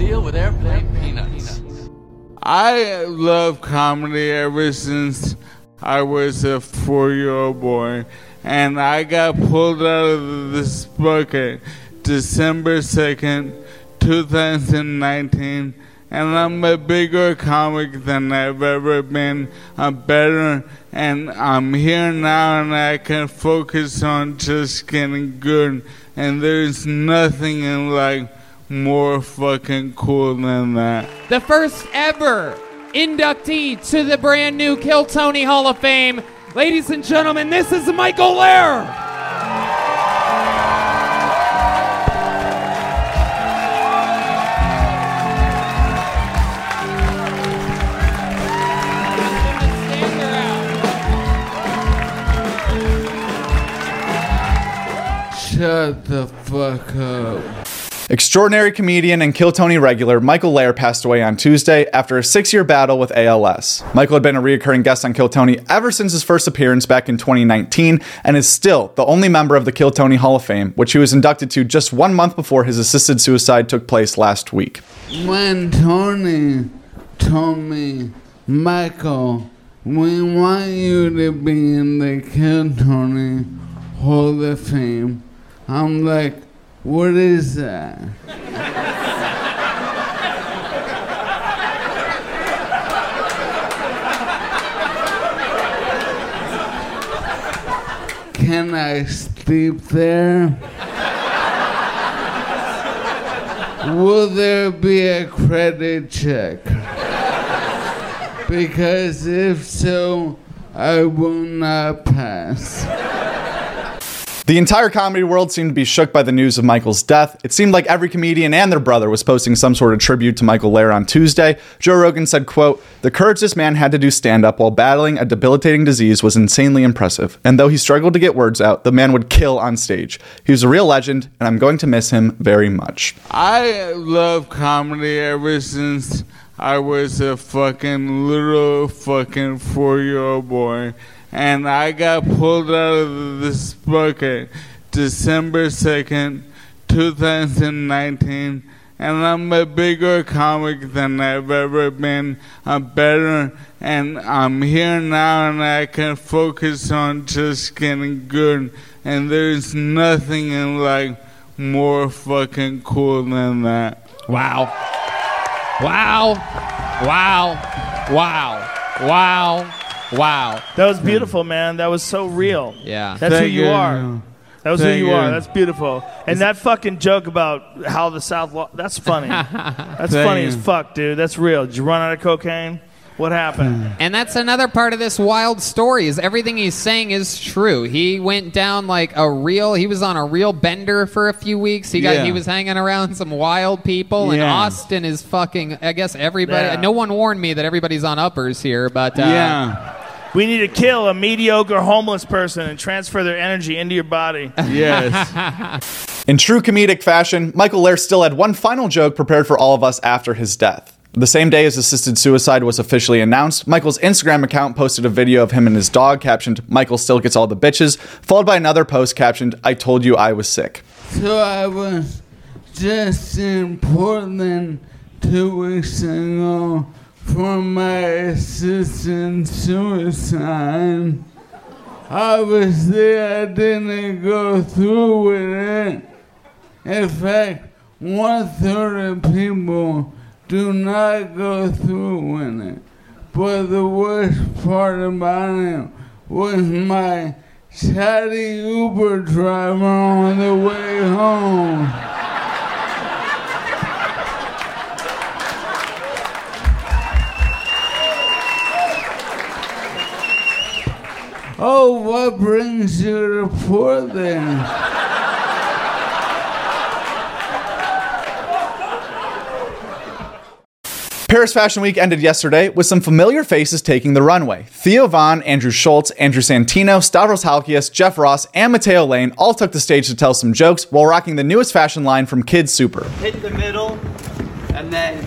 deal with airplane peanuts. I love comedy ever since I was a 4-year-old boy, and I got pulled out of this bucket December 2nd, 2019, and I'm a bigger comic than I've ever been. I'm better, and I'm here now, and I can focus on just getting good, and there's nothing in life more fucking cool than that. The first ever inductee to the brand new Kill Tony Hall of Fame. Ladies and gentlemen, this is Michael Lehrer. Shut the fuck up. Extraordinary comedian and Kill Tony regular Michael Lehrer passed away on Tuesday after a 6-year battle with ALS. Michael had been a recurring guest on Kill Tony ever since his first appearance back in 2019 and is still the only member of the Kill Tony Hall of Fame, which he was inducted to just 1 month before his assisted suicide took place last week. When Tony told me, Michael, we want you to be in the Kill Tony Hall of Fame, I'm like, what is that? Can I sleep there? Will there be a credit check? Because if so, I will not pass. The entire comedy world seemed to be shook by the news of Michael's death. It seemed like every comedian and their brother was posting some sort of tribute to Michael Lehrer on Tuesday. Joe Rogan said, quote, "The courage this man had to do stand-up while battling a debilitating disease was insanely impressive. And though he struggled to get words out, the man would kill on stage. He was a real legend, and I'm going to miss him very much." I love comedy ever since I was a fucking little fucking 4-year-old boy. And I got pulled out of this bucket December 2nd, 2019, and I'm a bigger comic than I've ever been. I'm better, and I'm here now, and I can focus on just getting good, and there's nothing in life more fucking cool than that. Wow. Wow. Wow. Wow. Wow. Wow. That was beautiful, man. That was so real. Yeah. That's who you are. That was who you are. That's beautiful. And that fucking joke about how the South that's funny. That's funny as fuck, dude. That's real. Did you run out of cocaine? What happened? And that's another part of this wild story is everything he's saying is true. He went down like he was on a real bender for a few weeks. He was hanging around some wild people. Yeah. And Austin is fucking, I guess everybody, no one warned me that everybody's on uppers here, but. Yeah. We need to kill a mediocre homeless person and transfer their energy into your body. Yes. In true comedic fashion, Michael Lehrer still had one final joke prepared for all of us after his death. The same day his assisted suicide was officially announced, Michael's Instagram account posted a video of him and his dog captioned, "Michael still gets all the bitches," followed by another post captioned, "I told you I was sick." So I was just in Portland 2 weeks ago for my assisted suicide. Obviously, I didn't go through with it. In fact, 1/3 of people do not go through with it. But the worst part about it was my chatty Uber driver on the way home. Oh, what brings you to Portland? Paris Fashion Week ended yesterday with some familiar faces taking the runway. Theo Von, Andrew Schultz, Andrew Santino, Stavros Halkias, Jeff Ross, and Mateo Lane all took the stage to tell some jokes while rocking the newest fashion line from Kids Super. Hit the middle, and then...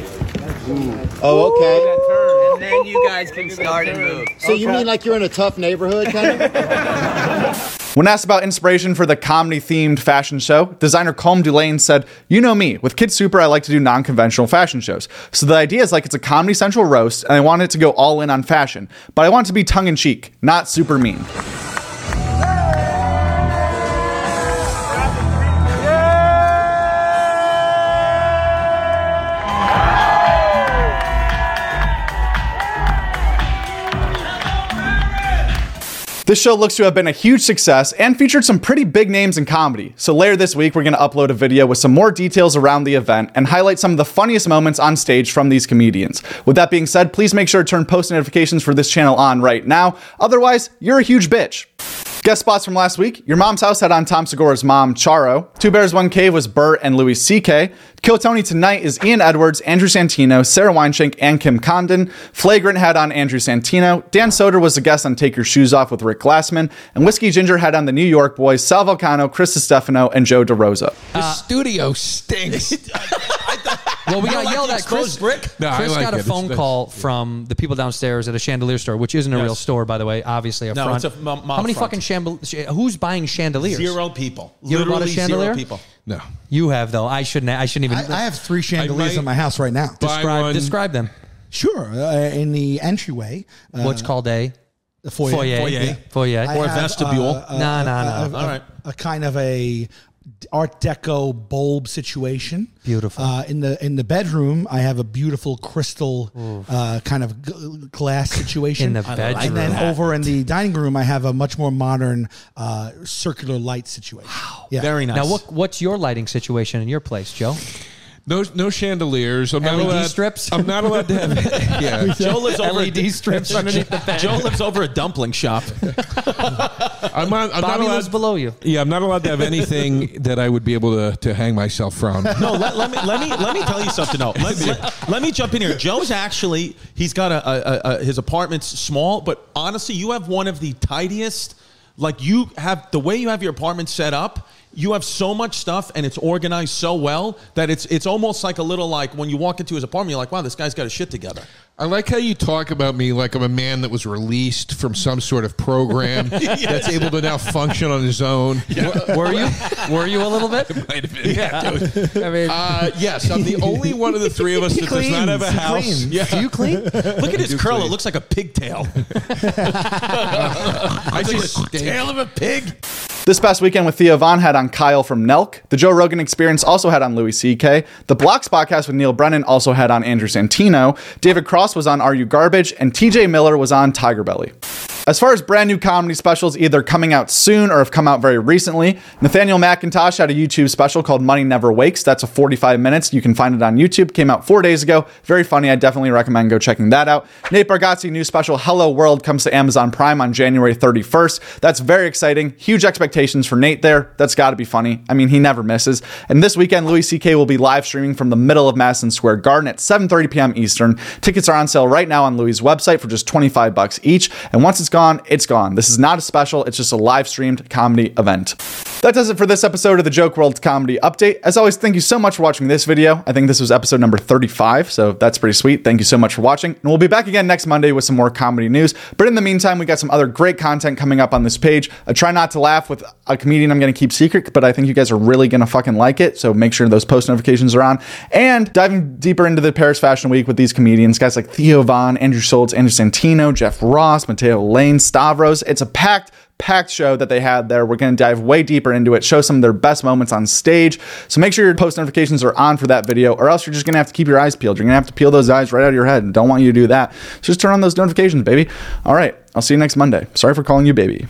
Ooh. Oh, okay. Ooh. And then you guys can start and move. So okay. You mean like you're in a tough neighborhood, kind of? When asked about inspiration for the comedy-themed fashion show, designer Colm Dulane said, "You know me. With Kids Super, I like to do non-conventional fashion shows. So the idea is like it's a Comedy Central roast, and I want it to go all in on fashion. But I want it to be tongue-in-cheek, not super mean." This show looks to have been a huge success and featured some pretty big names in comedy. So later this week, we're going to upload a video with some more details around the event and highlight some of the funniest moments on stage from these comedians. With that being said, please make sure to turn post notifications for this channel on right now. Otherwise, you're a huge bitch. Guest spots from last week: Your Mom's House had on Tom Segura's mom, Charo. Two Bears, One Cave was Bert and Louis C.K. Kill Tony tonight is Ian Edwards, Andrew Santino, Sarah Weinshank, and Kim Condon. Flagrant had on Andrew Santino. Dan Soder was the guest on Take Your Shoes Off with Rick Glassman. And Whiskey Ginger had on the New York boys, Sal Vulcano, Chris DiStefano, and Joe DeRosa. The studio stinks. Well, we got yelled at. Chris got a phone call from the people downstairs at a chandelier store, which isn't a real store, by the way. Obviously, a front. It's a mob How many front. Fucking chandeliers? Who's buying chandeliers? Zero people. You ever bought a chandelier? Zero people. No. You have, though. I shouldn't even. I have 3 chandeliers in my house right now. Describe them. Sure. In the entryway. What's called a foyer. Foyer. Or a vestibule. No. All right. A kind of a Art Deco bulb situation. Beautiful. In the bedroom, I have a beautiful crystal kind of glass situation. In the bedroom. And then over in the dining room, I have a much more modern circular light situation. Wow. Yeah. Very nice. Now, what's your lighting situation in your place, Joe? No chandeliers. I'm not allowed to have. Yeah. Joe lives over LED strips underneath the bed. Joe lives over a dumpling shop. Bobby lives below you. Yeah, I'm not allowed to have anything that I would be able to hang myself from. No, let me tell you something. No, let me jump in here. Joe's actually his apartment's small, but honestly, you have one of the tidiest. Like you have the way you have your apartment set up. You have so much stuff, and it's organized so well that it's almost like a little like when you walk into his apartment, you're like, wow, this guy's got his shit together. I like how you talk about me like I'm a man that was released from some sort of program that's able to now function on his own. Yeah. Were you a little bit? It might have been. Yeah. I mean, yes, I'm the only one of the three of us that does not have a house. Yeah. Do you clean? Look at his curl. Clean. It looks like a pigtail. It's like the tail of a pig. This past weekend with Theo Von had on Kyle from Nelk. The Joe Rogan Experience also had on Louis C.K. The Blocks podcast with Neil Brennan also had on Andrew Santino. David Cross was on Are You Garbage? And TJ Miller was on Tiger Belly. As far as brand new comedy specials either coming out soon or have come out very recently, Nathaniel McIntosh had a YouTube special called Money Never Wakes. That's a 45 minutes. You can find it on YouTube. Came out 4 days ago. Very funny. I definitely recommend go checking that out. Nate Bargatze's new special Hello World comes to Amazon Prime on January 31st. That's very exciting. Huge expectations for Nate there. That's got to be funny. I mean, he never misses. And this weekend, Louis C.K. will be live streaming from the middle of Madison Square Garden at 7:30 p.m. Eastern. Tickets are on sale right now on Louis' website for just $25 each. And once it's gone, it's gone. This is not a special. It's just a live streamed comedy event. That does it for this episode of the Joke World Comedy Update. As always, thank you so much for watching this video. I think this was episode number 35, so that's pretty sweet. Thank you so much for watching. And we'll be back again next Monday with some more comedy news. But in the meantime, we got some other great content coming up on this page. I try not to laugh with a comedian I'm going to keep secret, but I think you guys are really going to fucking like it. So make sure those post notifications are on. And diving deeper into the Paris Fashion Week with these comedians, guys like Theo Von, Andrew Schultz, Andrew Santino, Jeff Ross, Mateo Lane, Stavros. It's a packed show that they had there. We're going to dive way deeper into it, show some of their best moments on stage. So make sure your post notifications are on for that video, or else you're just going to have to keep your eyes peeled. You're going to have to peel those eyes right out of your head, and don't want you to do that. So just turn on those notifications, baby. All right. I'll see you next Monday. Sorry for calling you baby.